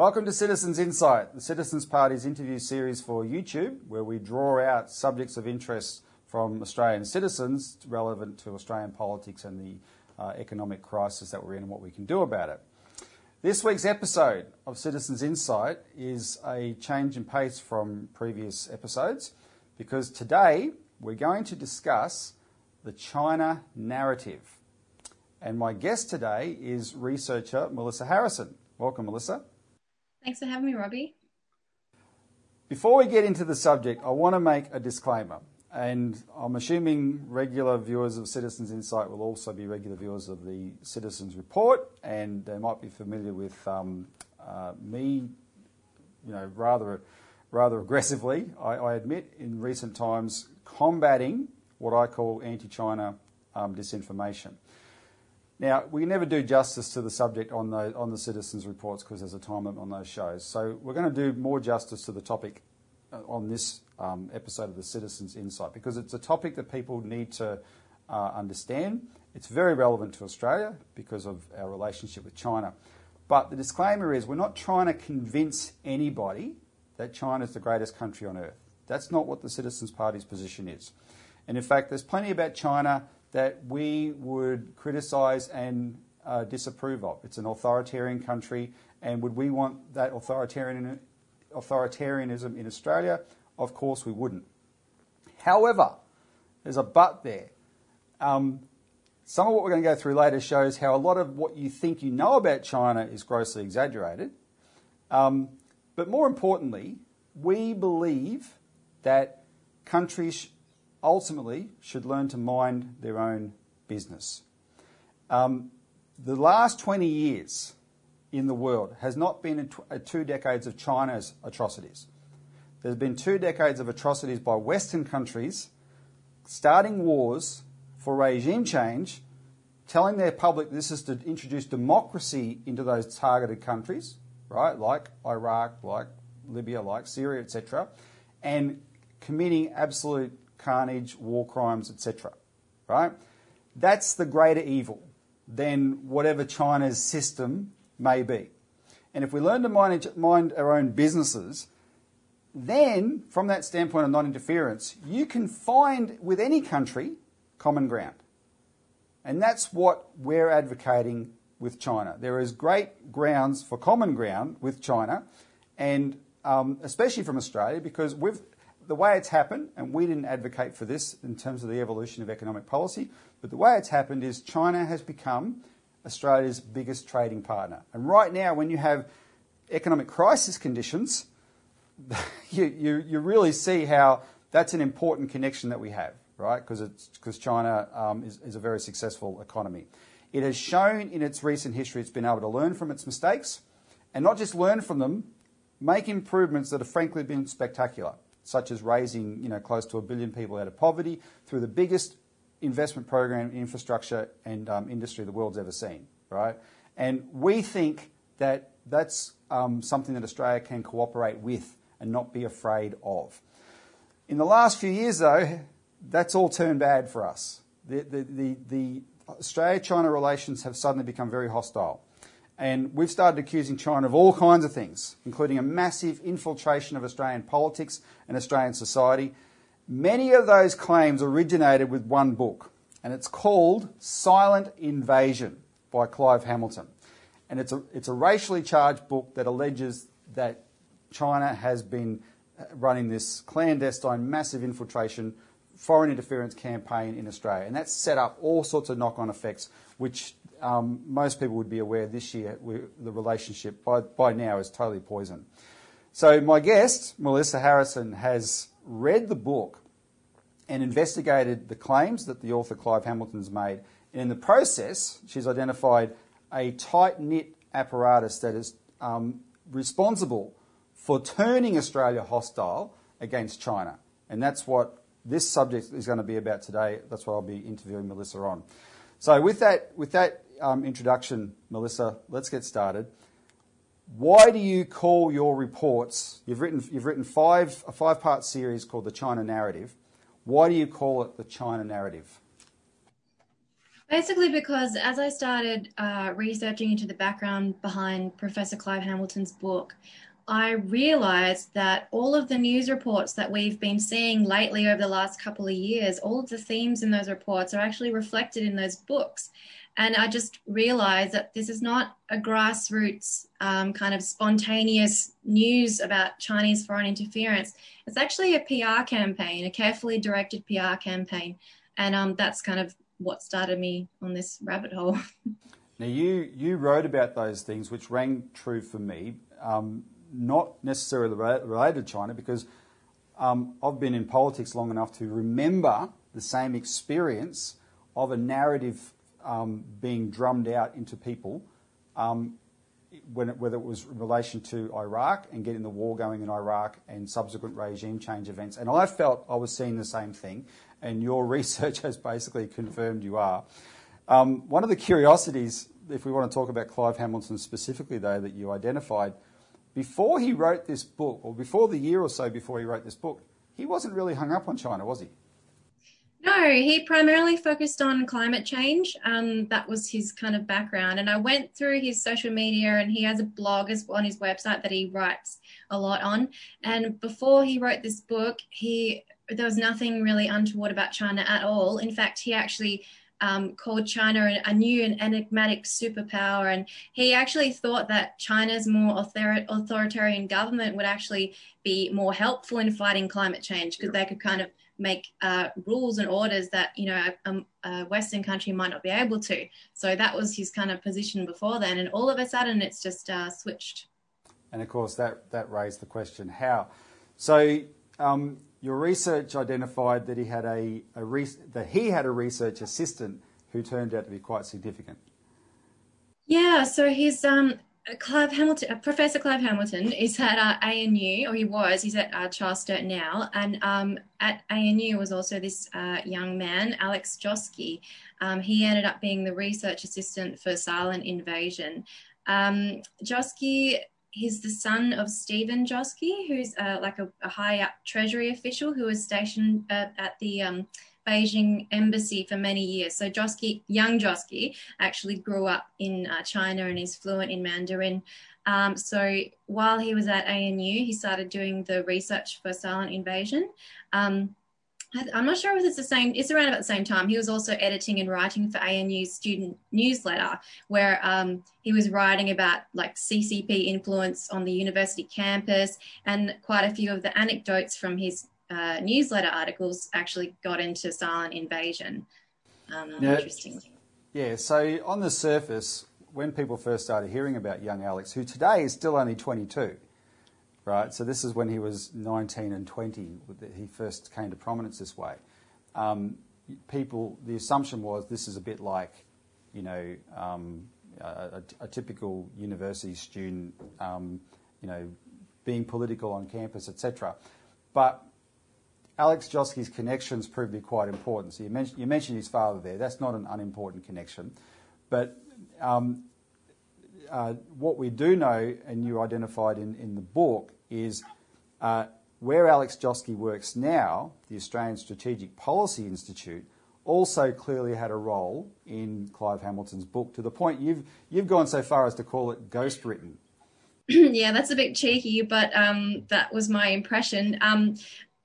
Welcome to Citizens Insight, the Citizens Party's interview series for YouTube, where we draw out subjects of interest from Australian citizens relevant to Australian politics and the economic crisis that we're in and what we can do about it. This week's episode of Citizens Insight is a change in pace from previous episodes, because today we're going to discuss the China narrative. And my guest today is researcher Melissa Harrison. Welcome, Melissa. Thanks for having me, Robbie. Before we get into the subject, I want to make a disclaimer, and I'm assuming regular viewers of Citizens Insight will also be regular viewers of the Citizens Report, and they might be familiar with me, you know, rather aggressively, I admit, in recent times, combating what I call anti-China disinformation. Now, we never do justice to the subject on the Citizens Reports because there's a time limit on those shows. So we're going to do more justice to the topic on this episode of the Citizens Insight, because it's a topic that people need to understand. It's very relevant to Australia because of our relationship with China. But the disclaimer is, we're not trying to convince anybody that China is the greatest country on earth. That's not what the Citizens Party's position is. And in fact, there's plenty about China that we would criticise and disapprove of. It's an authoritarian country, and would we want that authoritarianism in Australia? Of course we wouldn't. However, there's a but there. Some of what we're going to go through later shows how a lot of what you think you know about China is grossly exaggerated. But more importantly, we believe that countries ultimately should learn to mind their own business. The last 20 years in the world has not been two decades of China's atrocities. There's been 2 decades of atrocities by Western countries starting wars for regime change, telling their public this is to introduce democracy into those targeted countries, right, like Iraq, like Libya, like Syria, etc., and committing absolute carnage, war crimes, etc., right? That's the greater evil than whatever China's system may be. And if we learn to mind our own businesses, then from that standpoint of non-interference, you can find with any country common ground. And that's what we're advocating with China. There is great grounds for common ground with China, and especially from Australia, because the way it's happened, and we didn't advocate for this in terms of the evolution of economic policy, but the way it's happened is China has become Australia's biggest trading partner. And right now, when you have economic crisis conditions, you really see how that's an important connection that we have, right? Because China is a very successful economy. It has shown in its recent history it's been able to learn from its mistakes, and not just learn from them, make improvements that have frankly been spectacular, such as raising, close to 1 billion people out of poverty through the biggest investment program in infrastructure and industry the world's ever seen, right? And we think that that's something that Australia can cooperate with and not be afraid of. In the last few years, though, that's all turned bad for us. The Australia-China relations have suddenly become very hostile. And we've started accusing China of all kinds of things, including a massive infiltration of Australian politics and Australian society. Many of those claims originated with one book, and it's called Silent Invasion by Clive Hamilton. And it's a racially charged book that alleges that China has been running this clandestine massive infiltration foreign interference campaign in Australia. And that's set up all sorts of knock-on effects, which most people would be aware this year, the relationship by now is totally poisoned. So my guest, Melissa Harrison, has read the book and investigated the claims that the author Clive Hamilton's made. And in the process, she's identified a tight-knit apparatus that is responsible for turning Australia hostile against China. And that's what this subject is going to be about today. That's what I'll be interviewing Melissa on. So with that introduction, Melissa, let's get started. Why do you call your reports, you've written a five-part series called The China Narrative. Why do you call it The China Narrative? Basically because as I started researching into the background behind Professor Clive Hamilton's book, I realized that all of the news reports that we've been seeing lately over the last couple of years, all of the themes in those reports are actually reflected in those books. And I just realized that this is not a grassroots kind of spontaneous news about Chinese foreign interference. It's actually a PR campaign, a carefully directed PR campaign. And that's kind of what started me on this rabbit hole. Now, you wrote about those things, which rang true for me, not necessarily related to China, because I've been in politics long enough to remember the same experience of a narrative being drummed out into people, whether it was in relation to Iraq and getting the war going in Iraq and subsequent regime change events. And I felt I was seeing the same thing, and your research has basically confirmed you are. One of the curiosities, if we want to talk about Clive Hamilton specifically, though, that you identified, before he wrote this book, or before the year or so before he wrote this book, he wasn't really hung up on China, was he? No, he primarily focused on climate change. That was his kind of background. And I went through his social media, and he has a blog on his website that he writes a lot on. And before he wrote this book, there was nothing really untoward about China at all. In fact, he actually called China a new and enigmatic superpower. And he actually thought that China's more authoritarian government would actually be more helpful in fighting climate change, because they could kind of make rules and orders that, you know, a Western country might not be able to. So that was his kind of position before then. And all of a sudden, it's just switched. And of course, that raised the question, how? So your research identified that he had a research assistant who turned out to be quite significant. Yeah, so he's Professor Clive Hamilton is at ANU, or he was. He's at Charles Sturt now, and at ANU was also this young man, Alex Joske. He ended up being the research assistant for Silent Invasion. Joske. He's the son of Stephen Joske, who's like a high-up treasury official who was stationed at the Beijing embassy for many years. So Joske, young Joske, actually grew up in China and is fluent in Mandarin. So while he was at ANU, he started doing the research for Silent Invasion. I'm not sure if it's the same, it's around about the same time. He was also editing and writing for ANU's student newsletter, where he was writing about like CCP influence on the university campus, and quite a few of the anecdotes from his newsletter articles actually got into Silent Invasion, interestingly. Yeah, so on the surface, when people first started hearing about young Alex, who today is still only 22, right, so this is when he was 19 and 20, he first came to prominence this way. The assumption was this is a bit like, you know, a typical university student, you know, being political on campus, etc. But Alex Joske's connections proved to be quite important. So you mentioned his father there. That's not an unimportant connection. But what we do know, and you identified in the book, is where Alex Joske works now, the Australian Strategic Policy Institute, also clearly had a role in Clive Hamilton's book, to the point you've gone so far as to call it ghost written. Yeah, that's a bit cheeky, but that was my impression.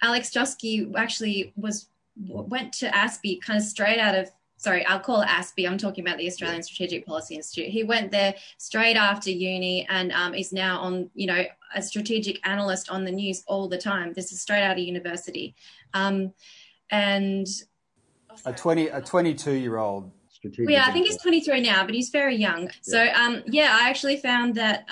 Alex Joske actually went to ASPE kind of straight out of, sorry, I'll call it ASPE. I'm talking about the Australian Strategic Policy Institute. He went there straight after uni and is now on, you know, a strategic analyst on the news all the time. This is straight out of university. And a 22-year-old strategic. Yeah, I think he's 23 now, but he's very young. Yeah. So, I actually found that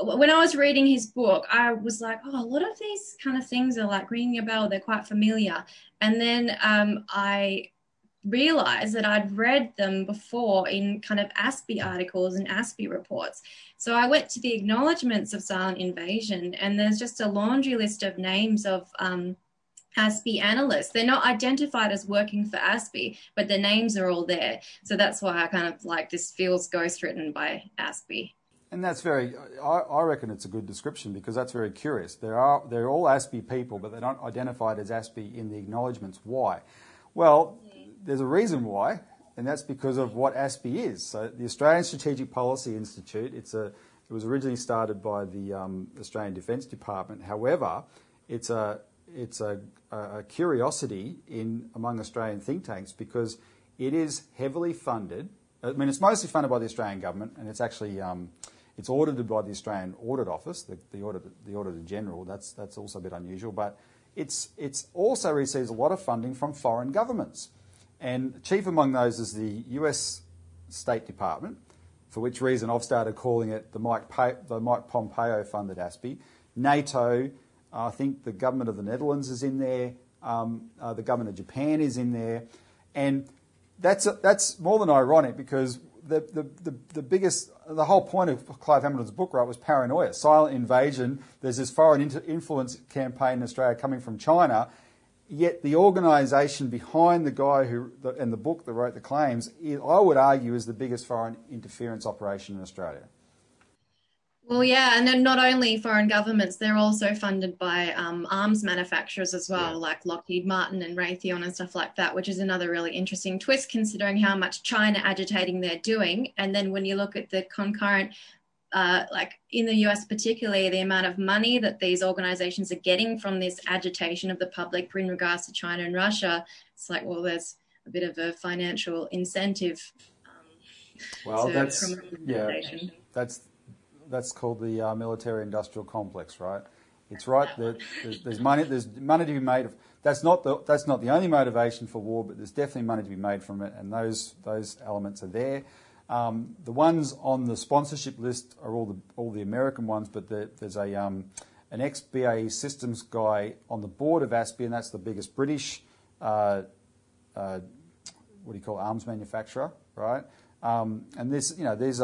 when I was reading his book, I was like, oh, a lot of these kind of things are like ringing a bell. They're quite familiar. And then I realized that I'd read them before in kind of ASPE articles and ASPE reports. So I went to the acknowledgements of Silent Invasion, and there's just a laundry list of names of ASPE analysts. They're not identified as working for ASPE, but their names are all there. So that's why I kind of like this feels ghostwritten by ASPE. And that's I reckon it's a good description, because that's very curious. They're all ASPE people, but they're not identified as ASPE in the acknowledgements. Why? Well, there's a reason why, and that's because of what ASPI is. So the Australian Strategic Policy Institute, it was originally started by the Australian Defence Department. However, it's a curiosity among Australian think tanks because it is heavily funded. I mean, it's mostly funded by the Australian government, and it's actually it's audited by the Australian Audit Office, the Auditor General. That's also a bit unusual, but it's also receives a lot of funding from foreign governments, and chief among those is the U.S. State Department, for which reason I've started calling it the Mike Pompeo funded ASPI. NATO, I think the government of the Netherlands is in there, the government of Japan is in there, and that's more than ironic because the whole point of Clive Hamilton's book, right, was paranoia. Silent Invasion, there's this foreign influence campaign in Australia coming from China, yet the organisation behind the guy who, and the book that wrote the claims, I would argue is the biggest foreign interference operation in Australia. Well, yeah, and then not only foreign governments, they're also funded by arms manufacturers as well, yeah, like Lockheed Martin and Raytheon and stuff like that, which is another really interesting twist considering how much China agitating they're doing. And then when you look at the concurrent, like in the US particularly, the amount of money that these organisations are getting from this agitation of the public in regards to China and Russia, it's like, well, there's a bit of a financial incentive. Well, that's, yeah, that's called the military-industrial complex, right? It's right that there's money to be made. That's not the only motivation for war, but there's definitely money to be made from it, and those elements are there. The ones on the sponsorship list are all the American ones, but there's a an ex-BAE Systems guy on the board of ASPI, and that's the biggest British arms manufacturer, right? And this, you know, there's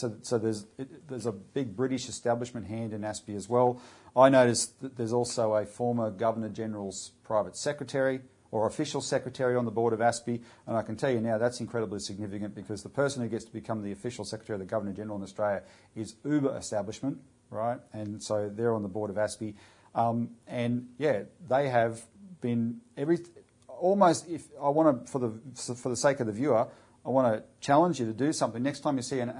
a big British establishment hand in ASPI as well. I noticed that there's also a former Governor General's private secretary or official secretary on the board of ASPI, and I can tell you now that's incredibly significant because the person who gets to become the official secretary of the Governor General in Australia is uber establishment, right? And so they're on the board of ASPI, and yeah, they have been for the sake of the viewer, I want to challenge you to do something. Next time you see an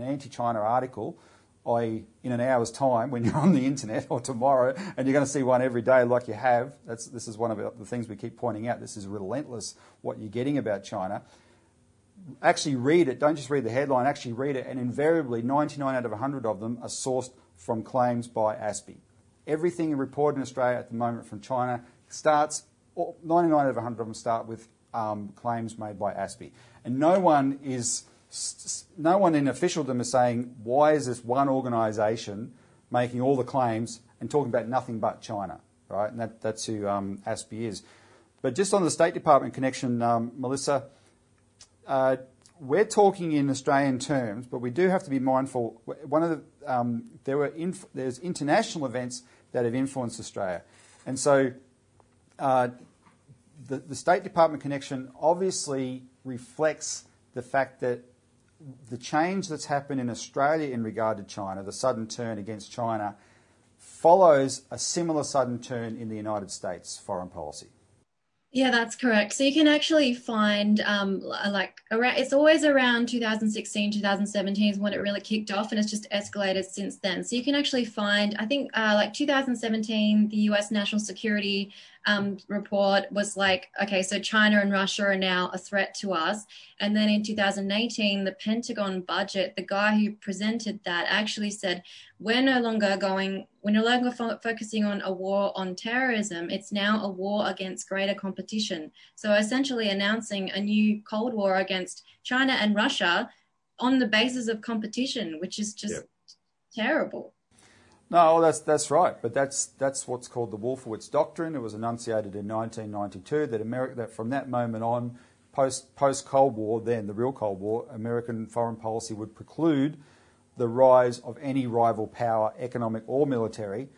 anti-China article, i.e. in an hour's time when you're on the internet or tomorrow, and you're going to see one every day like you have, this is one of the things we keep pointing out. This is relentless, what you're getting about China. Actually read it. Don't just read the headline. Actually read it, and invariably 99 out of 100 of them are sourced from claims by ASPI. Everything reported in Australia at the moment from China starts, 99 out of 100 of them start with claims made by ASPI. And no one in officialdom is saying, why is this one organisation making all the claims and talking about nothing but China, right? And that's who ASPI is. But just on the State Department connection, Melissa, we're talking in Australian terms, but we do have to be mindful. One of the there's international events that have influenced Australia, and so the State Department connection obviously reflects the fact that the change that's happened in Australia in regard to China, the sudden turn against China, follows a similar sudden turn in the United States foreign policy. Yeah, that's correct. So you can actually find, it's always around 2016, 2017 is when it really kicked off, and it's just escalated since then. So you can actually find, I think, 2017, the US National Security report was like, okay, so China and Russia are now a threat to us. And then in 2018, the Pentagon budget, the guy who presented that actually said, we're no longer focusing on a war on terrorism. It's now a war against greater competition. So essentially announcing a new Cold War against China and Russia on the basis of competition, which is just terrible. No, that's right, but that's what's called the Wolfowitz Doctrine. It was enunciated in 1992 that from that moment on, post Cold War, then the real Cold War, American foreign policy would preclude the rise of any rival power, economic or military,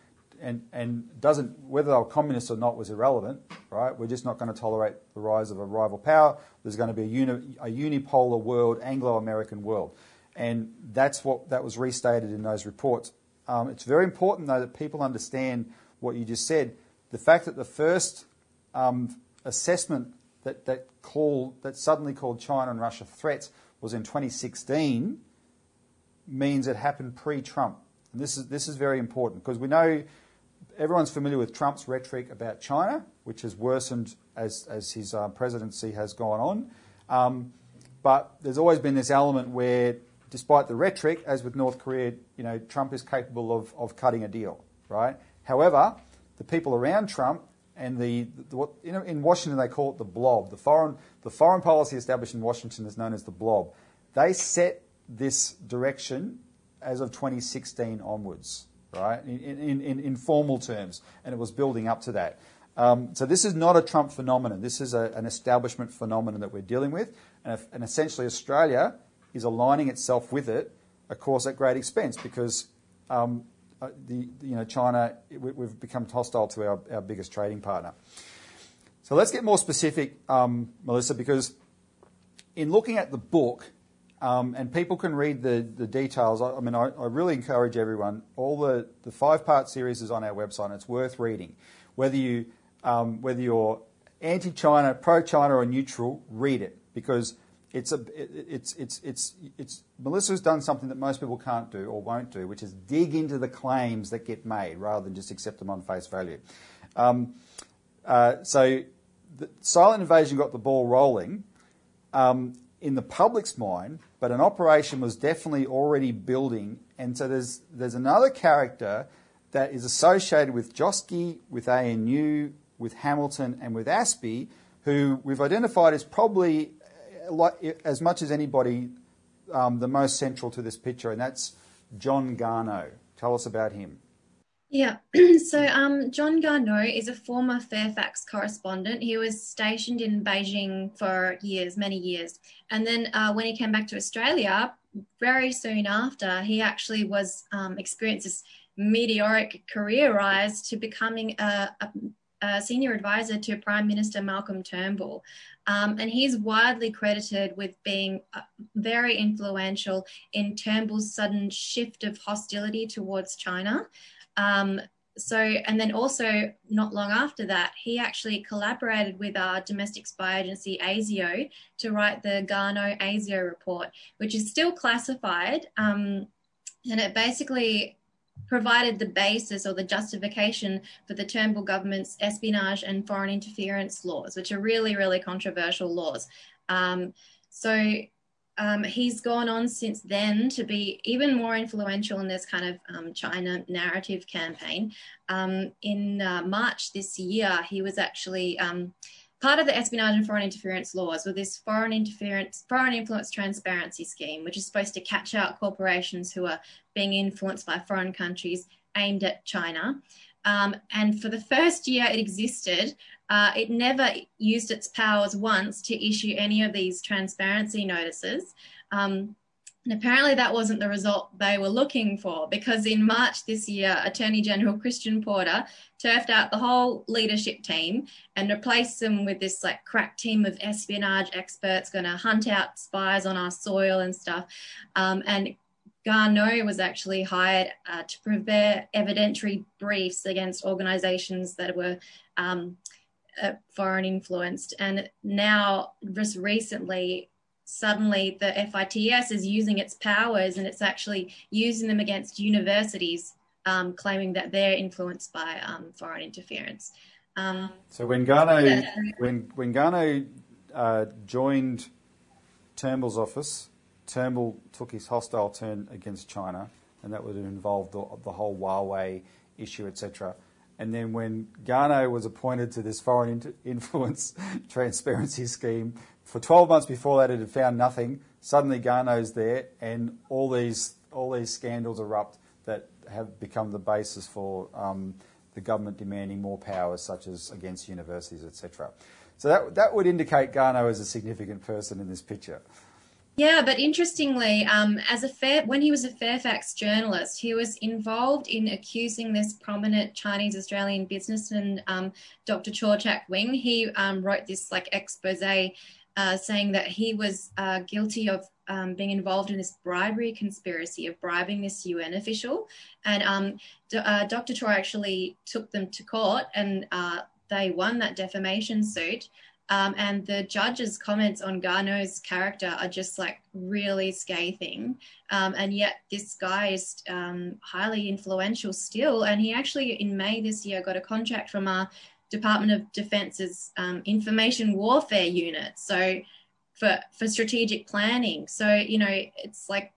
and doesn't, whether they were communist or not was irrelevant, right? We're just not going to tolerate the rise of a rival power. There's going to be a unipolar world, Anglo-American world, and that was restated in those reports. It's very important, though, that people understand what you just said. The fact that the first assessment that suddenly called China and Russia threats was in 2016 means it happened pre-Trump. And this is very important, because we know everyone's familiar with Trump's rhetoric about China, which has worsened as his presidency has gone on. But there's always been this element where, despite the rhetoric, as with North Korea, you know, Trump is capable of cutting a deal, right? However, the people around Trump and in Washington they call it the blob. The foreign policy established in Washington is known as the blob. They set this direction as of 2016 onwards, right? In formal terms, and it was building up to that. So this is not a Trump phenomenon. This is an establishment phenomenon that we're dealing with, and essentially Australia is aligning itself with it, of course, at great expense, because China, we've become hostile to our biggest trading partner. So let's get more specific, Melissa, because in looking at the book, and people can read the details. I mean, I really encourage everyone. All the 5-part series is on our website, and it's worth reading. Whether you're anti-China, pro-China, or neutral, read it, because Melissa's done something that most people can't do or won't do, which is dig into the claims that get made rather than just accept them on face value. So the Silent Invasion got the ball rolling in the public's mind, but an operation was definitely already building. And so there's another character that is associated with Joske, with ANU, with Hamilton, and with Aspie, who we've identified as probably, as much as anybody, the most central to this picture, and that's John Garnaut. Tell us about him. Yeah, so John Garnaut is a former Fairfax correspondent. He was stationed in Beijing for many years. And then when he came back to Australia, very soon after, he actually was experienced this meteoric career rise to becoming a senior advisor to Prime Minister Malcolm Turnbull. And he's widely credited with being very influential in Turnbull's sudden shift of hostility towards China. And then also not long after that, he actually collaborated with our domestic spy agency ASIO to write the Garnaut ASIO report, which is still classified. And it basically provided the basis or the justification for the Turnbull government's espionage and foreign interference laws, which are really, really controversial laws. He's gone on since then to be even more influential in this kind of China narrative campaign. In March this year, he was actually part of the espionage and foreign interference laws with this foreign influence transparency scheme, which is supposed to catch out corporations who are being influenced by foreign countries aimed at China. And for the first year it existed, it never used its powers once to issue any of these transparency notices. And apparently that wasn't the result they were looking for, because in March this year, Attorney General Christian Porter turfed out the whole leadership team and replaced them with this like crack team of espionage experts going to hunt out spies on our soil and stuff. And Garnaut was actually hired to prepare evidentiary briefs against organisations that were foreign influenced. And now, just recently, suddenly the FITS is using its powers, and it's actually using them against universities, claiming that they're influenced by foreign interference. So when Garnaut joined Turnbull's office, Turnbull took his hostile turn against China, and that would have involved the whole Huawei issue, etc. And then when Garnaut was appointed to this foreign influence transparency scheme, for 12 months before that, it had found nothing. Suddenly, Garnaut's there, and all these scandals erupt that have become the basis for the government demanding more powers, such as against universities, etc. So that would indicate Garnaut as a significant person in this picture. Yeah, but interestingly, when he was a Fairfax journalist, he was involved in accusing this prominent Chinese-Australian businessman, Dr. Chorchak Wing. He wrote this like exposé saying that he was guilty of being involved in this bribery conspiracy of bribing this UN official. And Dr. Chor actually took them to court, and they won that defamation suit. And the judge's comments on Garnaut's character are just like really scathing. And yet this guy is highly influential still. And he actually in May this year got a contract from our Department of Defense's information warfare unit. So for strategic planning. So, you know, it's like...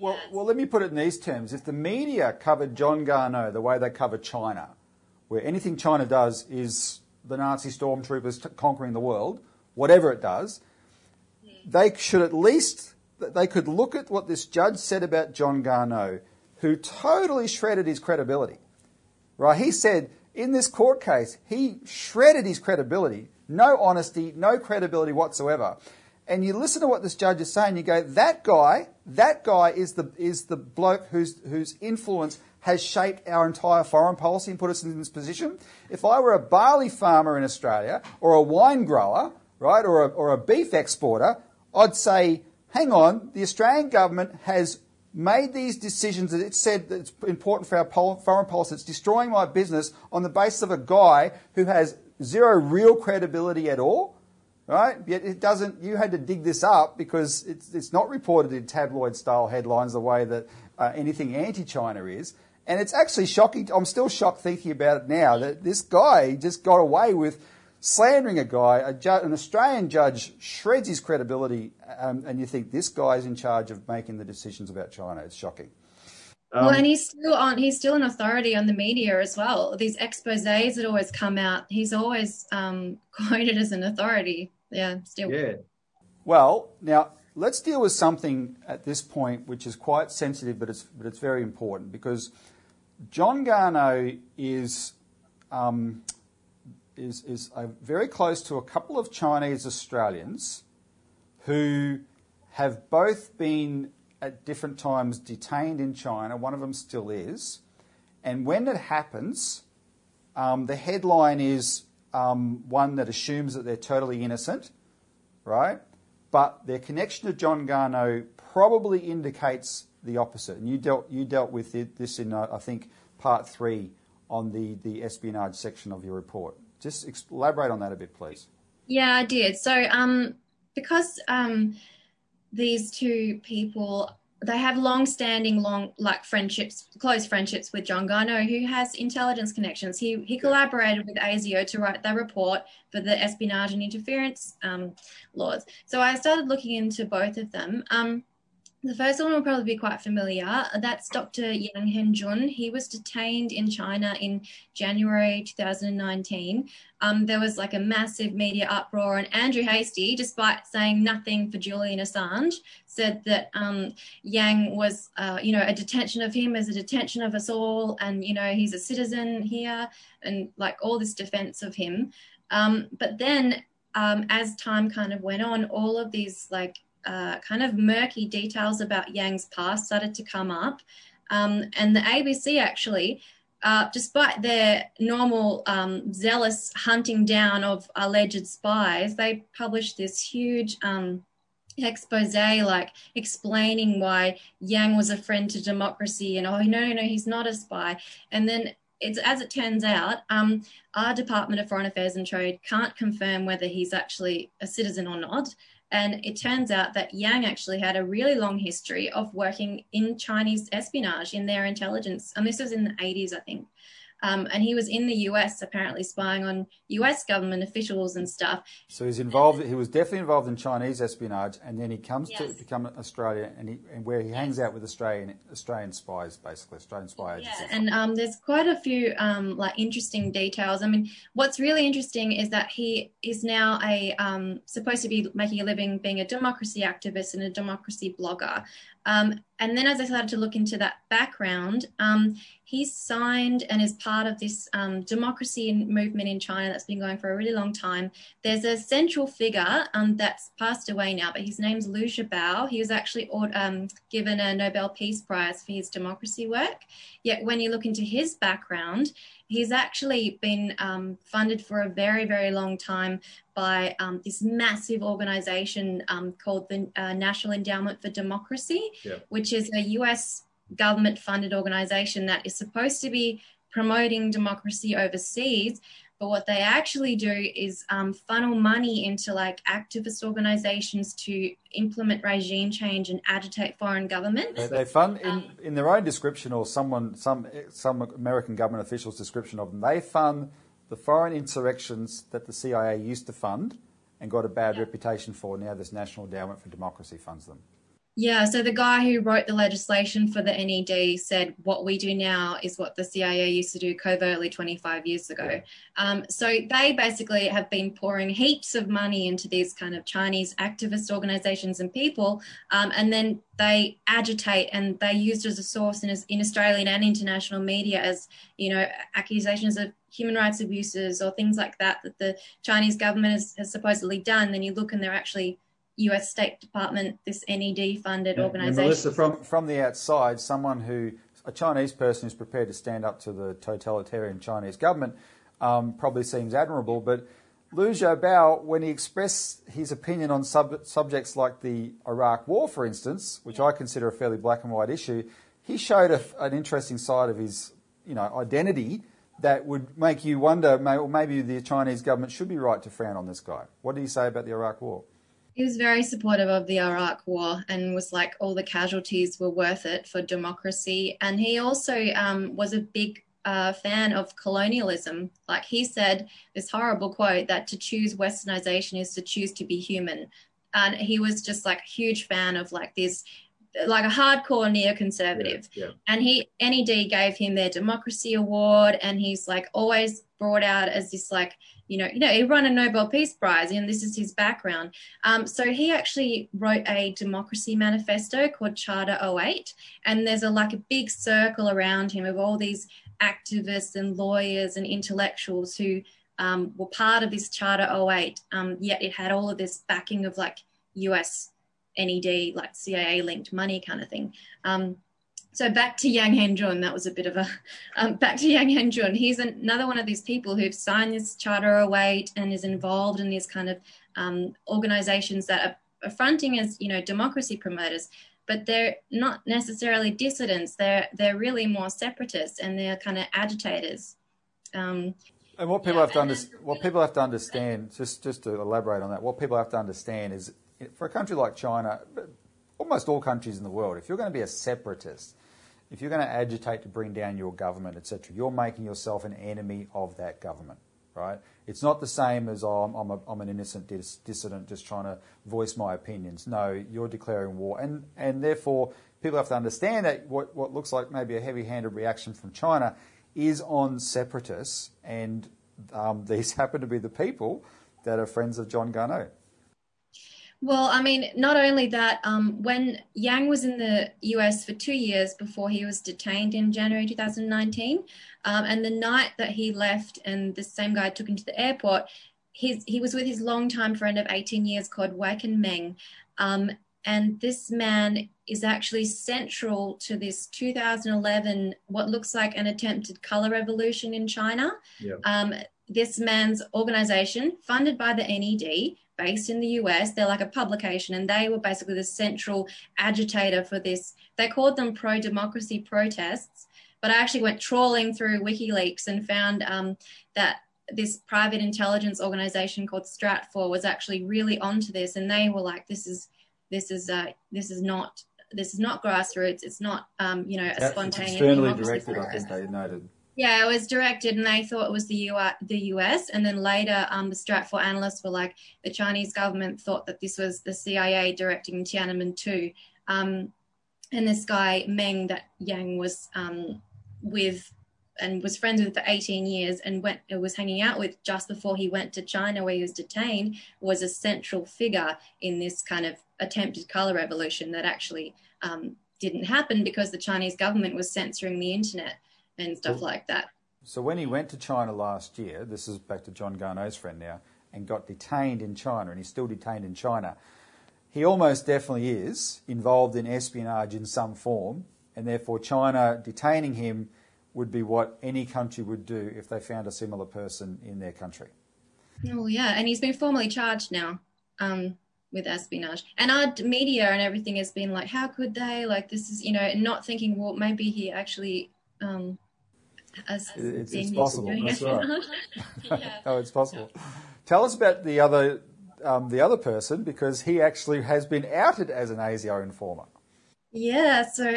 Well, let me put it in these terms. If the media covered John Garnaut the way they cover China, where anything China does is the Nazi stormtroopers conquering the world, whatever it does, they should at least... They could look at what this judge said about John Garnaut, who totally shredded his credibility. Right? He said, in this court case, he shredded his credibility. No honesty, no credibility whatsoever. And you listen to what this judge is saying, you go, that guy is the bloke whose influence has shaped our entire foreign policy and put us in this position. If I were a barley farmer in Australia or a wine grower, right, or a beef exporter, I'd say, hang on, the Australian government has made these decisions that it said that it's important for our foreign policy. It's destroying my business on the basis of a guy who has zero real credibility at all. Right? Yet it doesn't. You had to dig this up because it's not reported in tabloid-style headlines the way that anything anti-China is. And it's actually shocking. I'm still shocked thinking about it now that this guy just got away with slandering a guy. An Australian judge shreds his credibility, and you think this guy's in charge of making the decisions about China. It's shocking. Well, and he's still an authority on the media as well. These exposés that always come out, he's always quoted as an authority. Yeah, still. Yeah. Well, now let's deal with something at this point which is quite sensitive, but it's very important because John Garnaut is very close to a couple of Chinese Australians who have both been at different times detained in China. One of them still is. And when it happens, the headline is one that assumes that they're totally innocent, right? But their connection to John Garnaut probably indicates the opposite. And you dealt with this in, I think, part 3 on the espionage section of your report. Just elaborate on that a bit, please. Yeah, I did. So because... these two people, they have long-standing friendships, close friendships with John Garnaut, who has intelligence connections. He collaborated with ASIO to write that report for the espionage and interference laws. So I started looking into both of them. The first one will probably be quite familiar. That's Dr. Yang Hengjun. He was detained in China in January 2019. There was like a massive media uproar, and Andrew Hastie, despite saying nothing for Julian Assange, said that Yang was, a detention of him is a detention of us all, and, you know, he's a citizen here, and like all this defense of him. But then as time kind of went on, all of these like, kind of murky details about Yang's past started to come up. And the ABC actually, despite their normal zealous hunting down of alleged spies, they published this huge exposé like explaining why Yang was a friend to democracy and, oh, no, he's not a spy. And then it's, as it turns out, our Department of Foreign Affairs and Trade can't confirm whether he's actually a citizen or not. And it turns out that Yang actually had a really long history of working in Chinese espionage, in their intelligence. And this was in the 80s, I think. And he was in the US, apparently spying on US government officials and stuff. So he's involved. He was definitely involved in Chinese espionage. And then he comes to become Australia, and where he hangs out with Australian spies, basically, Australian spy agencies. Yeah, and there's quite a few interesting details. I mean, what's really interesting is that he is now supposed to be making a living being a democracy activist and a democracy blogger. And then as I started to look into that background, he signed and is part of this democracy movement in China that's been going for a really long time. There's a central figure that's passed away now, but his name's Liu Xiaobo. He was actually given a Nobel Peace Prize for his democracy work. Yet when you look into his background, he's actually been funded for a very, very long time by this massive organization called the National Endowment for Democracy, which is a US government-funded organization that is supposed to be promoting democracy overseas. But what they actually do is funnel money into like activist organizations to implement regime change and agitate foreign governments. They fund, in their own description, or some American government official's description of them, they fund the foreign insurrections that the CIA used to fund and got a bad reputation for. Now this National Endowment for Democracy funds them. Yeah, so the guy who wrote the legislation for the NED said what we do now is what the CIA used to do covertly 25 years ago. Yeah. So they basically have been pouring heaps of money into these kind of Chinese activist organisations and people, and then they agitate and they're used as a source in Australian and international media as, you know, accusations of human rights abuses or things like that that the Chinese government has supposedly done. Then you look and they're actually US State Department, this NED-funded organisation. Melissa, from the outside, a Chinese person who's prepared to stand up to the totalitarian Chinese government probably seems admirable, but Liu Xiaobo, when he expressed his opinion on subjects like the Iraq War, for instance, which I consider a fairly black and white issue, he showed an interesting side of his, you know, identity that would make you wonder, maybe the Chinese government should be right to frown on this guy. What did he say about the Iraq War? He was very supportive of the Iraq War and was like all the casualties were worth it for democracy. And he also was a big fan of colonialism. Like he said this horrible quote that to choose Westernization is to choose to be human. And he was just like a huge fan of like this, like a hardcore neoconservative. Yeah, yeah. And NED gave him their Democracy Award, and he's like always brought out as this like, you know, he won a Nobel Peace Prize, and this is his background. So he actually wrote a democracy manifesto called Charter 08, and there's a big circle around him of all these activists and lawyers and intellectuals who were part of this Charter 08, yet it had all of this backing of like US NED, like CIA-linked money kind of thing. So back to Yang Hengjun, that was a bit of a... back to Yang Hengjun, he's another one of these people who've signed this Charter 08 and is involved in these kind of organisations that are fronting as, you know, democracy promoters, but they're not necessarily dissidents. They're really more separatists, and they're kind of agitators. And what people have to understand, just to elaborate on that, what people have to understand is for a country like China, almost all countries in the world, if you're going to be a separatist, if you're going to agitate to bring down your government, etc., you're making yourself an enemy of that government, right? It's not the same as, oh, I'm an innocent dissident just trying to voice my opinions. No, you're declaring war. And therefore, people have to understand that what looks like maybe a heavy-handed reaction from China is on separatists, and these happen to be the people that are friends of John Garnaut. Well, I mean, not only that, when Yang was in the US for 2 years before he was detained in January 2019, and the night that he left and the same guy took him to the airport, he was with his longtime friend of 18 years called Wei Kun Meng. And this man is actually central to this 2011, what looks like an attempted color revolution in China. Yeah. This man's organization, funded by the NED, based in the US, they're like a publication, and they were basically the central agitator for this. They called them pro-democracy protests, but I actually went trawling through WikiLeaks and found that this private intelligence organization called Stratfor was actually really onto this, and they were like, "This is not grassroots. It's not a spontaneous." Externally directed, I think they noted. Yeah, it was directed, and they thought it was the US, and then later the Stratfor analysts were like, the Chinese government thought that this was the CIA directing Tiananmen 2. And this guy, Meng, that Yang was with and was friends with for 18 years and was hanging out with just before he went to China where he was detained, was a central figure in this kind of attempted colour revolution that actually didn't happen because the Chinese government was censoring the internet and stuff like that. So when he went to China last year, this is back to John Garnaut's friend now, and got detained in China, and he's still detained in China, he almost definitely is involved in espionage in some form, and therefore China detaining him would be what any country would do if they found a similar person in their country. Oh, yeah, and he's been formally charged now with espionage. And our media and everything has been like, how could they? Like, this is, you know, not thinking, well, maybe he actually... us it's possible. That's right. Yeah. No, it's possible. Yeah. Tell us about the other person, because he actually has been outed as an ASIO informer. Yeah. So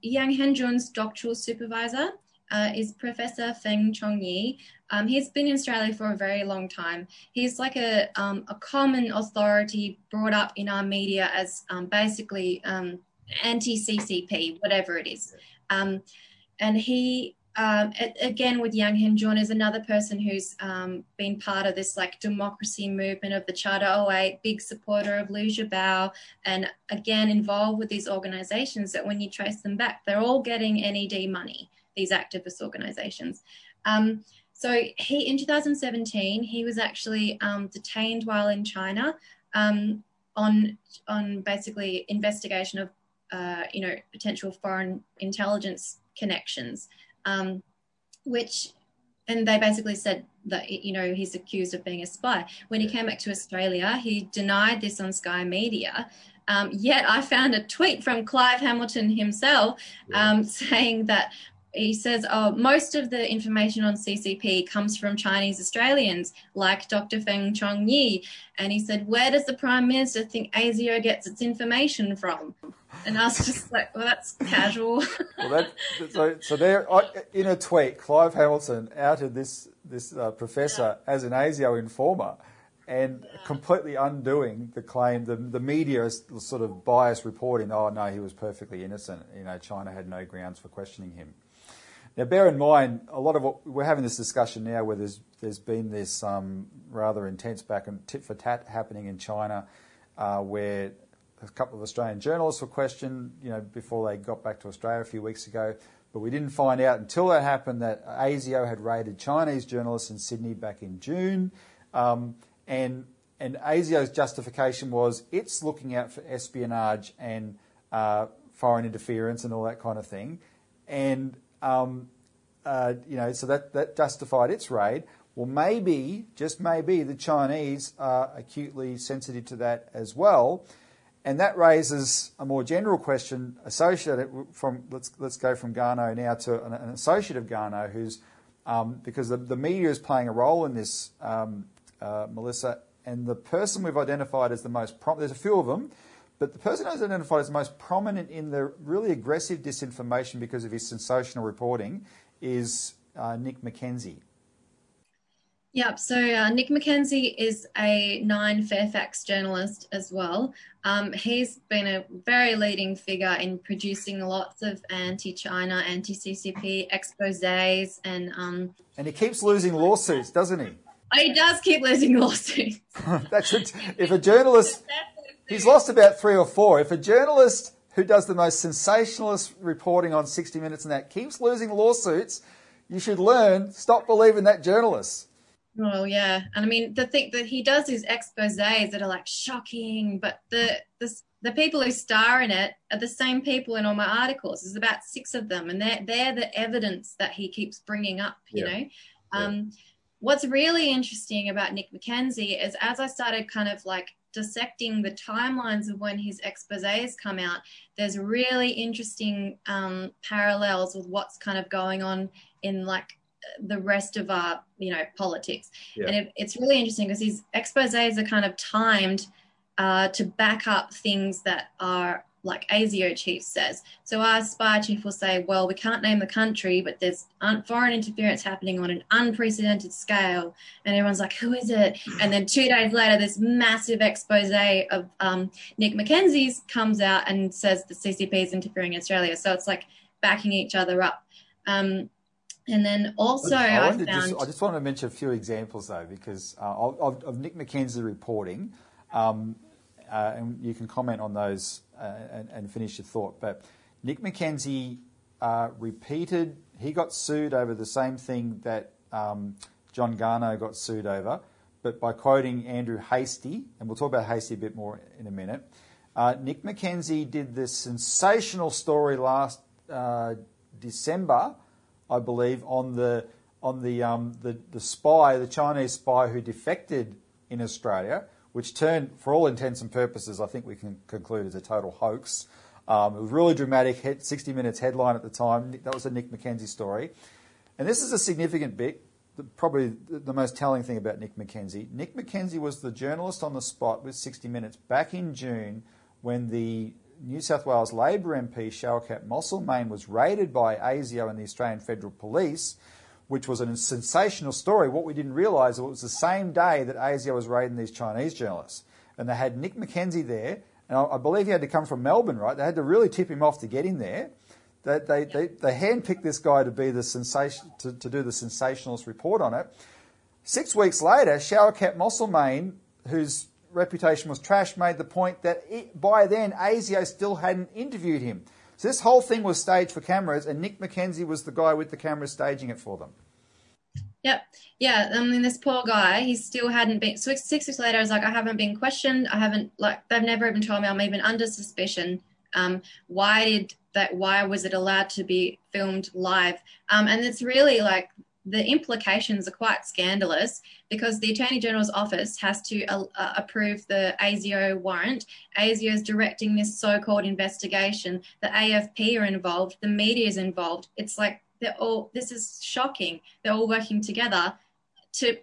Yang Hengjun's doctoral supervisor is Professor Feng Chongyi. He's been in Australia for a very long time. He's like a common authority brought up in our media as basically anti-CCP, whatever it is. And he, again, with Yang Hengjun, is another person who's been part of this like democracy movement of the Charter 08, big supporter of Liu Xiaobo, and again, involved with these organisations that when you trace them back, they're all getting NED money, these activist organisations. So he, in 2017, he was actually detained while in China on basically investigation of, potential foreign intelligence connections, and they basically said that, he's accused of being a spy. When he came back to Australia, he denied this on Sky Media. Yet I found a tweet from Clive Hamilton himself saying that, he says, most of the information on CCP comes from Chinese Australians like Dr. Feng Chongyi. And he said, where does the Prime Minister think ASIO gets its information from? And I was just like, well, that's casual. So there, in a tweet, Clive Hamilton outed this professor as an ASIO informer and completely undoing the claim, the media's sort of biased reporting, oh, no, he was perfectly innocent. China had no grounds for questioning him. Now, bear in mind, a lot of what we're having this discussion now where there's been this rather intense back and tit for tat happening in China, where a couple of Australian journalists were questioned, before they got back to Australia a few weeks ago. But we didn't find out until that happened that ASIO had raided Chinese journalists in Sydney back in June, and ASIO's justification was it's looking out for espionage and foreign interference and all that kind of thing, and so that justified its raid. Well, maybe, just maybe, the Chinese are acutely sensitive to that as well, and that raises a more general question associated from let's go from Garnaut now to an associate of Garnaut who's because the media is playing a role in this, Melissa, and the person we've identified as the most there's a few of them. But the person who's identified as the most prominent in the really aggressive disinformation because of his sensational reporting is Nick McKenzie. Yep, so Nick McKenzie is a 9 Fairfax journalist as well. He's been a very leading figure in producing lots of anti-China, anti-CCP exposés. And he keeps losing lawsuits, doesn't he? He does keep losing lawsuits. If a journalist... He's lost about 3 or 4. If a journalist who does the most sensationalist reporting on 60 Minutes and that keeps losing lawsuits, you should learn, stop believing that journalist. Well, yeah. And I mean, the thing that he does is exposés that are like shocking, but the people who star in it are the same people in all my articles. There's about 6 of them, and they're the evidence that he keeps bringing up, you know. What's really interesting about Nick McKenzie is as I started kind of like dissecting the timelines of when his exposés come out, there's really interesting parallels with what's kind of going on in like the rest of our, politics. Yeah. And it's really interesting because his exposés are kind of timed to back up things that are like ASIO chief says. So our spy chief will say, well, we can't name the country, but there's foreign interference happening on an unprecedented scale. And everyone's like, who is it? And then 2 days later, this massive exposé of Nick McKenzie's comes out and says the CCP is interfering in Australia. So it's like backing each other up. And then also I just want to mention a few examples, though, because of Nick McKenzie reporting, and you can comment on those and finish your thought. But Nick McKenzie repeated, he got sued over the same thing that John Garnaut got sued over, but by quoting Andrew Hastie, and we'll talk about Hastie a bit more in a minute. Nick McKenzie did this sensational story last December, I believe, on the spy, the Chinese spy who defected in Australia, which turned, for all intents and purposes, I think we can conclude is a total hoax, It was really dramatic, 60 Minutes headline at the time. That was a Nick McKenzie story. And this is a significant bit, probably the most telling thing about Nick McKenzie. Nick McKenzie was the journalist on the spot with 60 Minutes back in June when the New South Wales Labor MP Shaoquett Moselmane was raided by ASIO and the Australian Federal Police, which was a sensational story. What we didn't realise was it was the same day that ASIO was raiding these Chinese journalists. And they had Nick McKenzie there, and I believe he had to come from Melbourne, right? They had to really tip him off to get him there. They handpicked this guy to be the sensation to do the sensationalist report on it. 6 weeks later, Shaoquett Moselmane, whose reputation was trash, made the point that by then ASIO still hadn't interviewed him. So this whole thing was staged for cameras, and Nick McKenzie was the guy with the cameras staging it for them. Yep. Yeah. I mean, this poor guy, he still hadn't been. 6 weeks later, I was like, I haven't been questioned. I haven't, like, they've never even told me I'm even under suspicion. Why was it allowed to be filmed live? And it's really like the implications are quite scandalous because the Attorney General's office has to approve the ASIO warrant. ASIO is directing this so-called investigation. The AFP are involved. The media is involved. It's like this is shocking. They're all working together to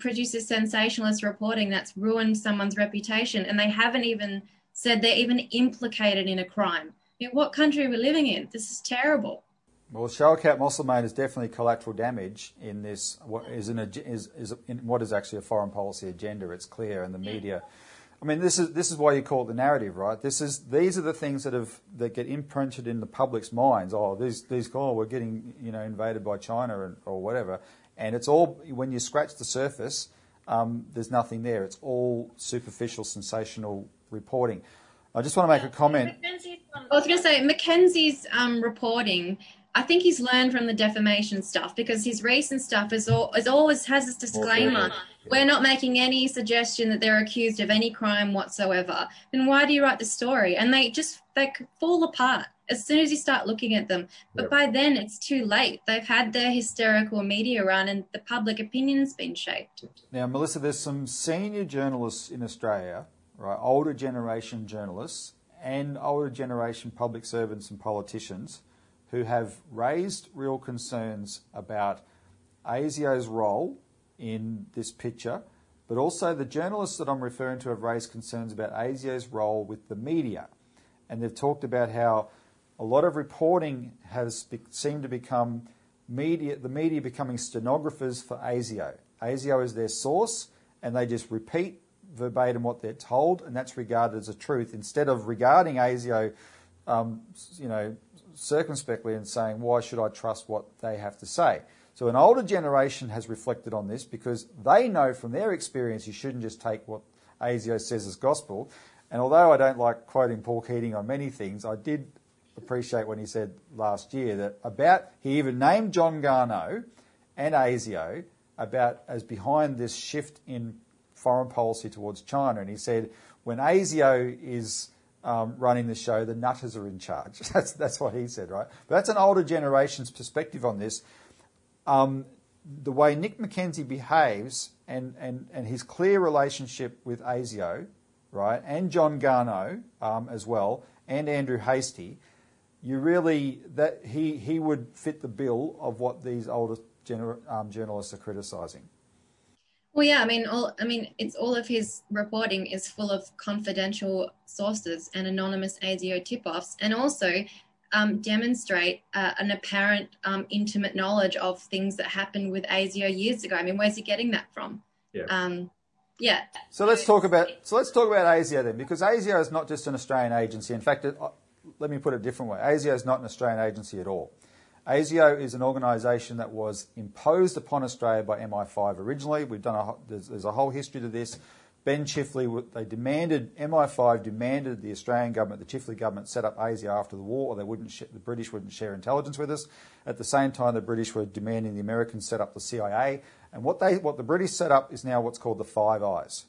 produce this sensationalist reporting that's ruined someone's reputation, and they haven't even said they're even implicated in a crime. In what country are we living in? This is terrible. Well, Shaoquett Moselmane is definitely collateral damage in this. What is actually a foreign policy agenda? It's clear, and the media. I mean, this is why you call it the narrative, right? These are the things that get imprinted in the public's minds. Oh, we're getting invaded by China or whatever, and it's all when you scratch the surface, there's nothing there. It's all superficial, sensational reporting. I just want to make a comment. I was going to say, McKenzie's reporting, I think he's learned from the defamation stuff because his recent stuff always has this disclaimer. Yeah. We're not making any suggestion that they're accused of any crime whatsoever. Then why do you write the story? And they fall apart as soon as you start looking at them. But by then it's too late. They've had their hysterical media run and the public opinion's been shaped. Now, Melissa, there's some senior journalists in Australia, right, older generation journalists and older generation public servants and politicians who have raised real concerns about ASIO's role in this picture, but also the journalists that I'm referring to have raised concerns about ASIO's role with the media. And they've talked about how a lot of reporting has seemed to become the media becoming stenographers for ASIO. ASIO is their source, and they just repeat verbatim what they're told, and that's regarded as a truth instead of regarding ASIO, circumspectly and saying, why should I trust what they have to say? So an older generation has reflected on this because they know from their experience you shouldn't just take what ASIO says as gospel. And although I don't like quoting Paul Keating on many things, I did appreciate when he said last year that he even named John Garnaut and ASIO as behind this shift in foreign policy towards China, and he said when ASIO is running the show, the nutters are in charge. That's what he said, right? But that's an older generation's perspective on this. The way Nick McKenzie behaves and his clear relationship with ASIO, right, and John Garnaut as well, and Andrew Hastie, he would fit the bill of what these older journalists are criticising. Well, yeah, it's all of his reporting is full of confidential sources and anonymous ASIO tip-offs, and also demonstrate an apparent intimate knowledge of things that happened with ASIO years ago. I mean, where's he getting that from? Yeah. Yeah. So let's talk about ASIO then, because ASIO is not just an Australian agency. In fact, let me put it a different way. ASIO is not an Australian agency at all. ASIO is an organisation that was imposed upon Australia by MI5 originally. There's a whole history to this. Ben Chifley, MI5 demanded the Australian government, the Chifley government, set up ASIO after the war, or the British wouldn't share intelligence with us. At the same time, the British were demanding the Americans set up the CIA, and what the British set up is now what's called the Five Eyes.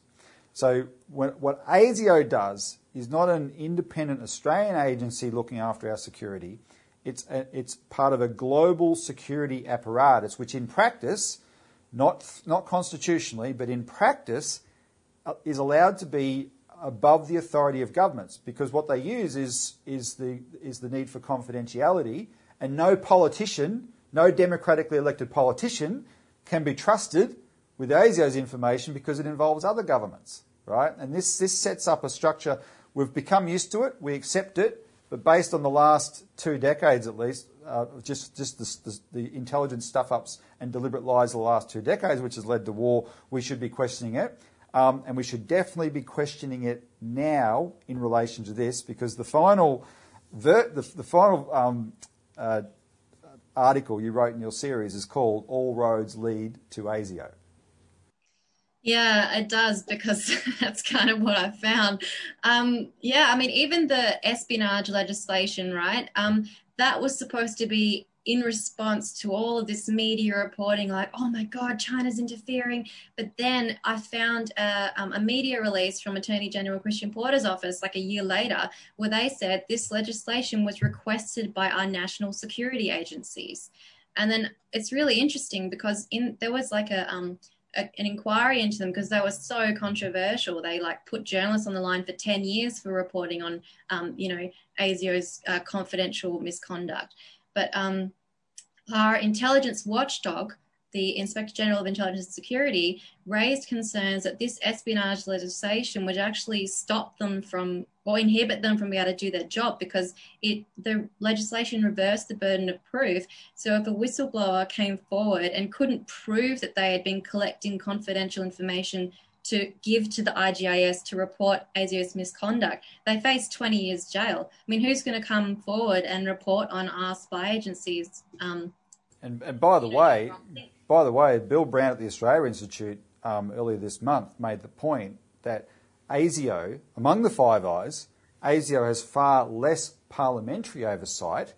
So what ASIO does is not an independent Australian agency looking after our security. It's part of a global security apparatus, which in practice, not constitutionally, but in practice, is allowed to be above the authority of governments, because what they use is the need for confidentiality, and no politician, no democratically elected politician can be trusted with ASIO's information because it involves other governments, right? And this sets up a structure. We've become used to it, we accept it, but based on the last 2 decades at least, just the intelligence stuff-ups and deliberate lies of the last 2 decades, which has led to war, we should be questioning it. And we should definitely be questioning it now in relation to this, because the final article you wrote in your series is called "All Roads Lead to ASIO." Yeah, it does, because that's kind of what I found. Yeah, I mean, even the espionage legislation, right? That was supposed to be in response to all of this media reporting, like, oh my God, China's interfering. But then I found a media release from Attorney General Christian Porter's office like a year later, where they said this legislation was requested by our national security agencies. And then it's really interesting because there was like an inquiry into them because they were so controversial. They like put journalists on the line for 10 years for reporting on, ASIO's confidential misconduct. But our intelligence watchdog, the Inspector General of Intelligence and Security, raised concerns that this espionage legislation would actually stop them from, or inhibit them from being able to do their job, because the legislation reversed the burden of proof. So if a whistleblower came forward and couldn't prove that they had been collecting confidential information to give to the IGIS to report ASIO's misconduct, they face 20 years jail. I mean, who's going to come forward and report on our spy agencies? And by the way, Bill Brown at the Australia Institute earlier this month made the point that ASIO, among the Five Eyes, ASIO has far less parliamentary oversight.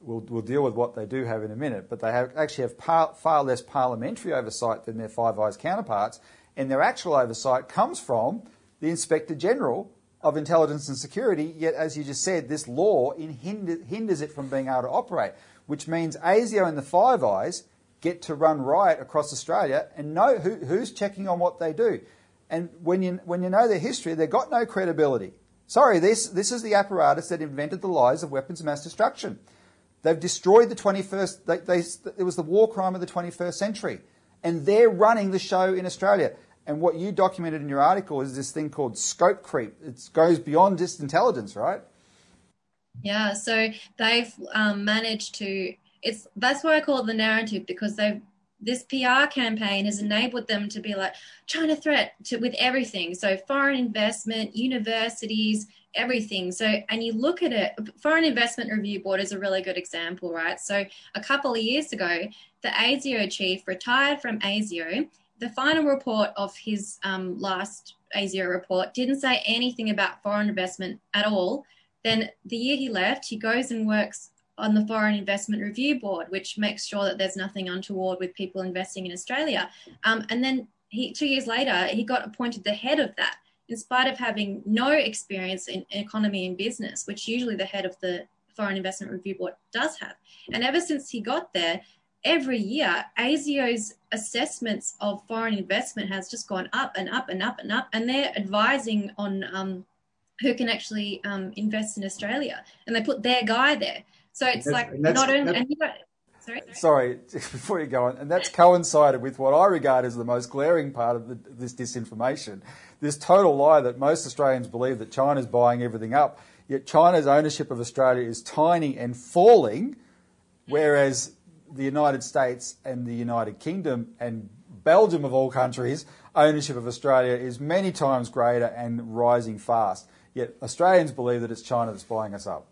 We'll deal with what they do have in a minute, but they have far less parliamentary oversight than their Five Eyes counterparts. And their actual oversight comes from the Inspector General of Intelligence and Security, yet, as you just said, this law hinders it from being able to operate, which means ASIO and the Five Eyes get to run riot across Australia and know who's checking on what they do. And when you know their history, they've got no credibility. Sorry, this is the apparatus that invented the lies of weapons of mass destruction. They've destroyed the 21st... It was the war crime of the 21st century. And they're running the show in Australia. And what you documented in your article is this thing called scope creep. It goes beyond just intelligence, right? Yeah, so they've managed to... That's why I call it the narrative, because this PR campaign has enabled them to be like, China threat with everything. So foreign investment, universities, everything. So, and you look at it, Foreign Investment Review Board is a really good example, right? So a couple of years ago, the ASIO chief retired from ASIO. The final report of his last ASIO report didn't say anything about foreign investment at all. Then the year he left, he goes and works on the Foreign Investment Review Board, which makes sure that there's nothing untoward with people investing in Australia. And then 2 years later, he got appointed the head of that, in spite of having no experience in economy and business, which usually the head of the Foreign Investment Review Board does have. And ever since he got there, every year, ASIO's assessments of foreign investment has just gone up and up and up and up, and they're advising on who can actually invest in Australia, and they put their guy there. So it's before you go on, and that's coincided with what I regard as the most glaring part of this disinformation, this total lie that most Australians believe that China's buying everything up, yet China's ownership of Australia is tiny and falling, whereas the United States and the United Kingdom and Belgium, of all countries, ownership of Australia is many times greater and rising fast. Yet Australians believe that it's China that's buying us up.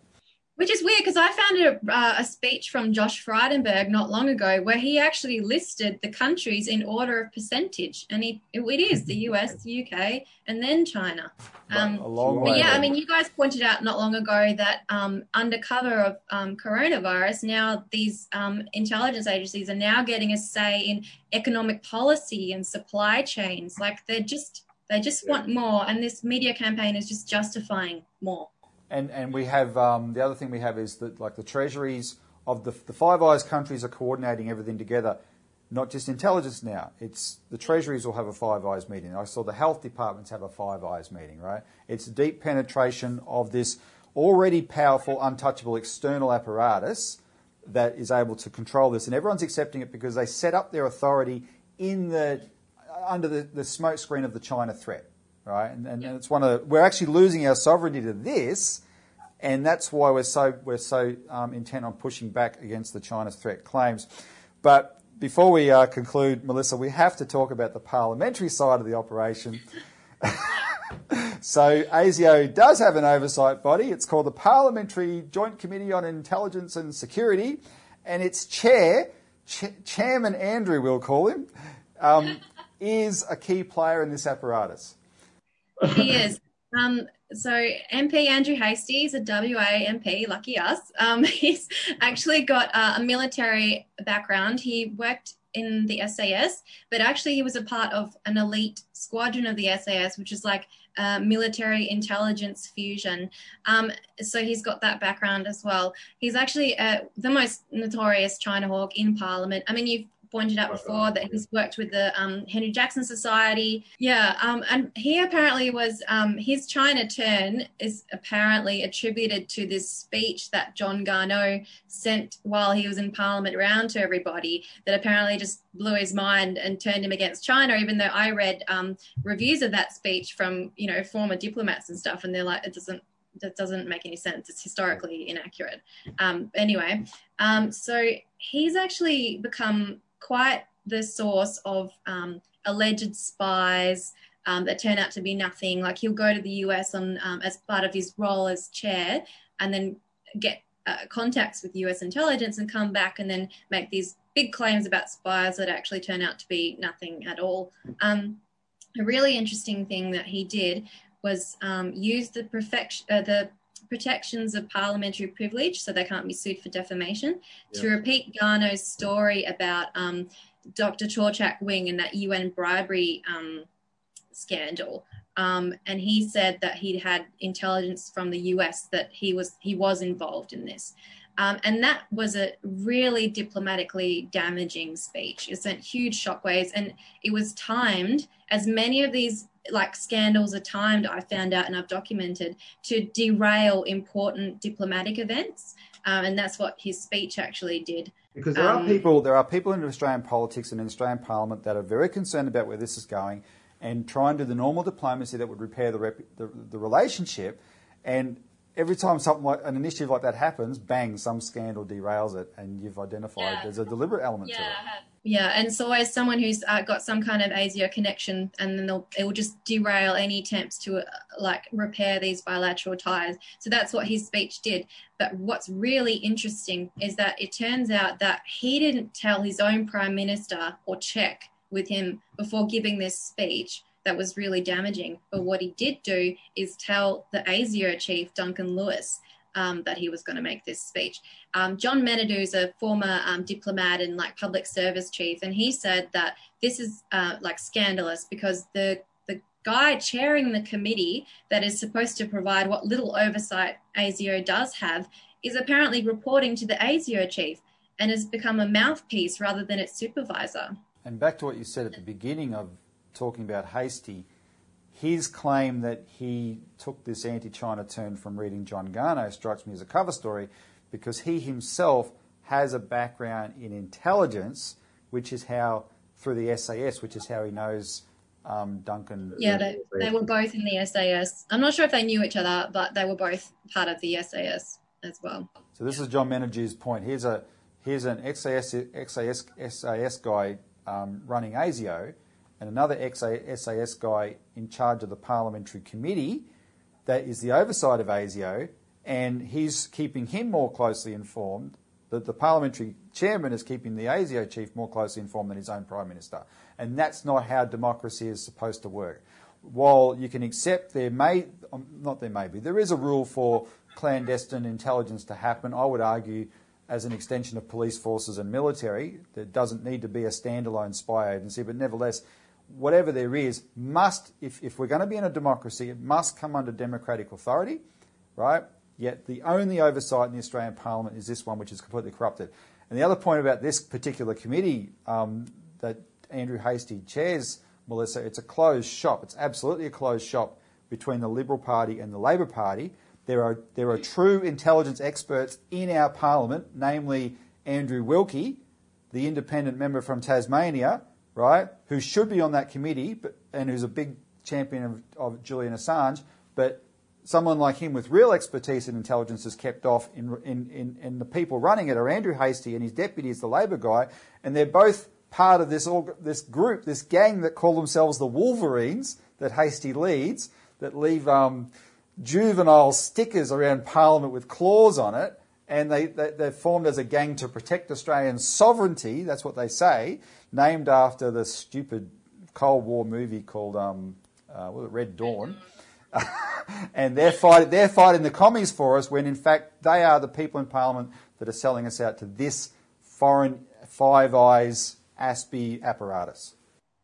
Which is weird, because I found a speech from Josh Frydenberg not long ago where he actually listed the countries in order of percentage. And it is the US, the UK, and then China. I mean, you guys pointed out not long ago that under cover of coronavirus, now these intelligence agencies are now getting a say in economic policy and supply chains. Like they just want more. And this media campaign is just justifying more. And we have the other thing we have is that, like, the treasuries of the Five Eyes countries are coordinating everything together. not just intelligence now. It's the treasuries will have a Five Eyes meeting. I saw the health departments have a Five Eyes meeting, right? It's deep penetration of this already powerful, untouchable external apparatus that is able to control this. And everyone's accepting it because they set up their authority in the under the smoke screen of the China threat, right? And it's one of the, we're actually losing our sovereignty to this, and that's why we're so intent on pushing back against the China threat claims. But before we conclude, Melissa, we have to talk about the parliamentary side of the operation. So ASIO does have an oversight body. It's called the Parliamentary Joint Committee on Intelligence and Security, and its chair, Chairman Andrew, we'll call him, is a key player in this apparatus. He is. So MP Andrew Hastie is a WA MP, lucky us. He's actually got a military background. He worked in the SAS, but actually he was a part of an elite squadron of the SAS, which is like military intelligence fusion. So he's got that background as well. He's actually the most notorious China hawk in Parliament. I mean, you've pointed out before that he's worked with the Henry Jackson Society. Yeah, and he apparently was, his China turn is apparently attributed to this speech that John Garnaut sent while he was in Parliament round to everybody that apparently just blew his mind and turned him against China, even though I read reviews of that speech from, you know, former diplomats and stuff, and they're like, that doesn't make any sense. It's historically inaccurate. So he's actually become quite the source of alleged spies that turn out to be nothing. Like he'll go to the US on as part of his role as chair, and then get contacts with US intelligence and come back and then make these big claims about spies that actually turn out to be nothing at all. A really interesting thing that he did was use the protections of parliamentary privilege, so they can't be sued for defamation, to repeat Garnaut's story about Dr. Chorchak Wing and that UN bribery scandal. And he said that he'd had intelligence from the US that he was involved in this. And that was a really diplomatically damaging speech. It sent huge shockwaves, and it was timed, as many of these like scandals are timed, I found out and I've documented, to derail important diplomatic events. And that's what his speech actually did. Because there are people in Australian politics and in Australian Parliament that are very concerned about where this is going and try and do the normal diplomacy that would repair the relationship. And every time something like an initiative like that happens, bang, some scandal derails it, and you've identified there's a deliberate element to it. Yeah, and so as someone who's got some kind of ASIO connection, and then it will just derail any attempts to repair these bilateral ties. So that's what his speech did. But what's really interesting is that it turns out that he didn't tell his own prime minister or check with him before giving this speech that was really damaging. But what he did do is tell the ASIO chief, Duncan Lewis, that he was going to make this speech. John Menadou's a former diplomat and public service chief, and he said that this is scandalous because the guy chairing the committee that is supposed to provide what little oversight ASIO does have is apparently reporting to the ASIO chief and has become a mouthpiece rather than its supervisor. And back to what you said at the beginning of talking about Hastie, his claim that he took this anti-China turn from reading John Garnaut strikes me as a cover story because he himself has a background in intelligence, which is how, through the SAS, which is how he knows Duncan. Yeah, they were both in the SAS. I'm not sure if they knew each other, but they were both part of the SAS as well. So this is John Menadou's point. Here's an ex-SAS guy running ASIO, and another ex-SAS guy in charge of the parliamentary committee that is the oversight of ASIO, and he's keeping him more closely informed, that the parliamentary chairman is keeping the ASIO chief more closely informed than his own prime minister. And that's not how democracy is supposed to work. While you can accept there is a rule for clandestine intelligence to happen, I would argue, as an extension of police forces and military. There doesn't need to be a standalone spy agency, but nevertheless, whatever there is must, if we're going to be in a democracy, it must come under democratic authority, right? Yet the only oversight in the Australian Parliament is this one, which is completely corrupted. And the other point about this particular committee that Andrew Hastie chairs, Melissa, it's a closed shop. It's absolutely a closed shop between the Liberal Party and the Labor Party. There are true intelligence experts in our parliament, namely Andrew Wilkie, the independent member from Tasmania, right, who should be on that committee, but, and who's a big champion of Julian Assange, but someone like him with real expertise in intelligence is kept off, and the people running it are Andrew Hastie and his deputy is the Labor guy, and they're both part of this group, this gang that call themselves the Wolverines that Hastie leads, that leave juvenile stickers around Parliament with claws on it, and they're formed as a gang to protect Australian sovereignty, that's what they say, named after the stupid Cold War movie called Red Dawn. And they're fighting the commies for us when, in fact, they are the people in Parliament that are selling us out to this foreign Five Eyes ASPE apparatus.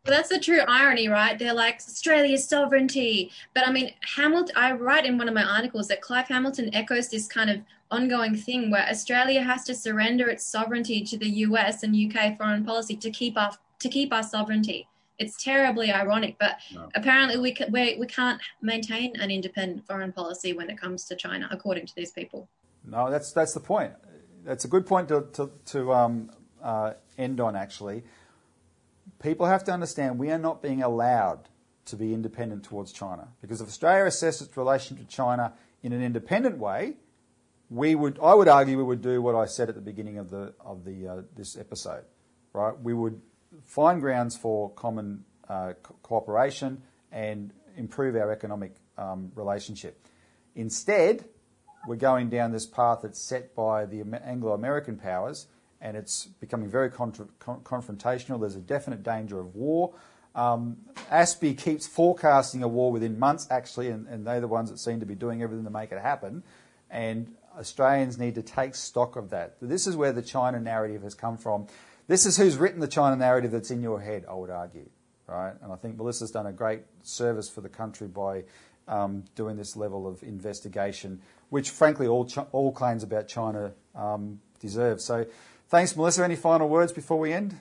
Well, that's the true irony, right? They're like, Australia's sovereignty. But I mean, Hamilton, I write in one of my articles that Clive Hamilton echoes this kind of ongoing thing where Australia has to surrender its sovereignty to the US and UK foreign policy to keep our sovereignty. It's terribly ironic, but apparently we can't maintain an independent foreign policy when it comes to China, according to these people. No, that's the point. That's a good point to end on, actually. People have to understand we are not being allowed to be independent towards China, because if Australia assessed its relation to China in an independent way, I would argue we would do what I said at the beginning of this episode, right? We would find grounds for common cooperation and improve our economic relationship. Instead, we're going down this path that's set by the Anglo-American powers, and it's becoming very confrontational. There's a definite danger of war. ASPE keeps forecasting a war within months, actually, and they're the ones that seem to be doing everything to make it happen. And Australians need to take stock of that. This is where the China narrative has come from. This is who's written the China narrative that's in your head, I would argue, right? And I think Melissa's done a great service for the country by doing this level of investigation, which, frankly, all claims about China deserve. So thanks, Melissa. Any final words before we end?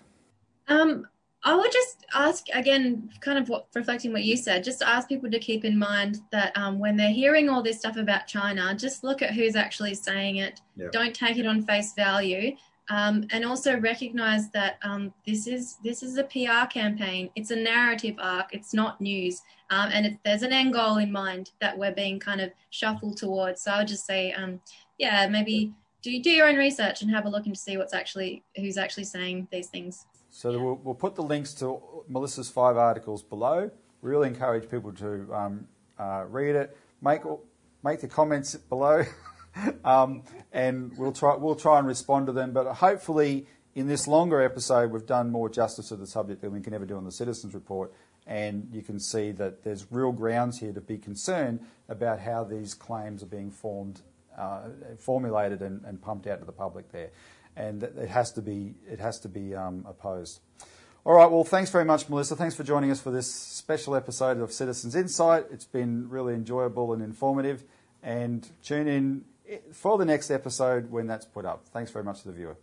I would just ask, again, kind of reflecting what you said, just ask people to keep in mind that when they're hearing all this stuff about China, just look at who's actually saying it. Yep. Don't take it on face value. And also recognise that this is a PR campaign. It's a narrative arc. It's not news. There's an end goal in mind that we're being kind of shuffled towards. So I would just say, maybe do your own research and have a look and see who's actually saying these things. So we'll put the links to Melissa's 5 articles below. Really encourage people to read it. Make the comments below. And we'll try and respond to them, but hopefully in this longer episode we've done more justice to the subject than we can ever do on the Citizens Report, and you can see that there's real grounds here to be concerned about how these claims are being formulated and pumped out to the public there, and it has to be opposed. All right, well, thanks very much, Melissa. Thanks for joining us for this special episode of Citizens Insight. It's been really enjoyable and informative, and tune in for the next episode when that's put up. Thanks very much to the viewer.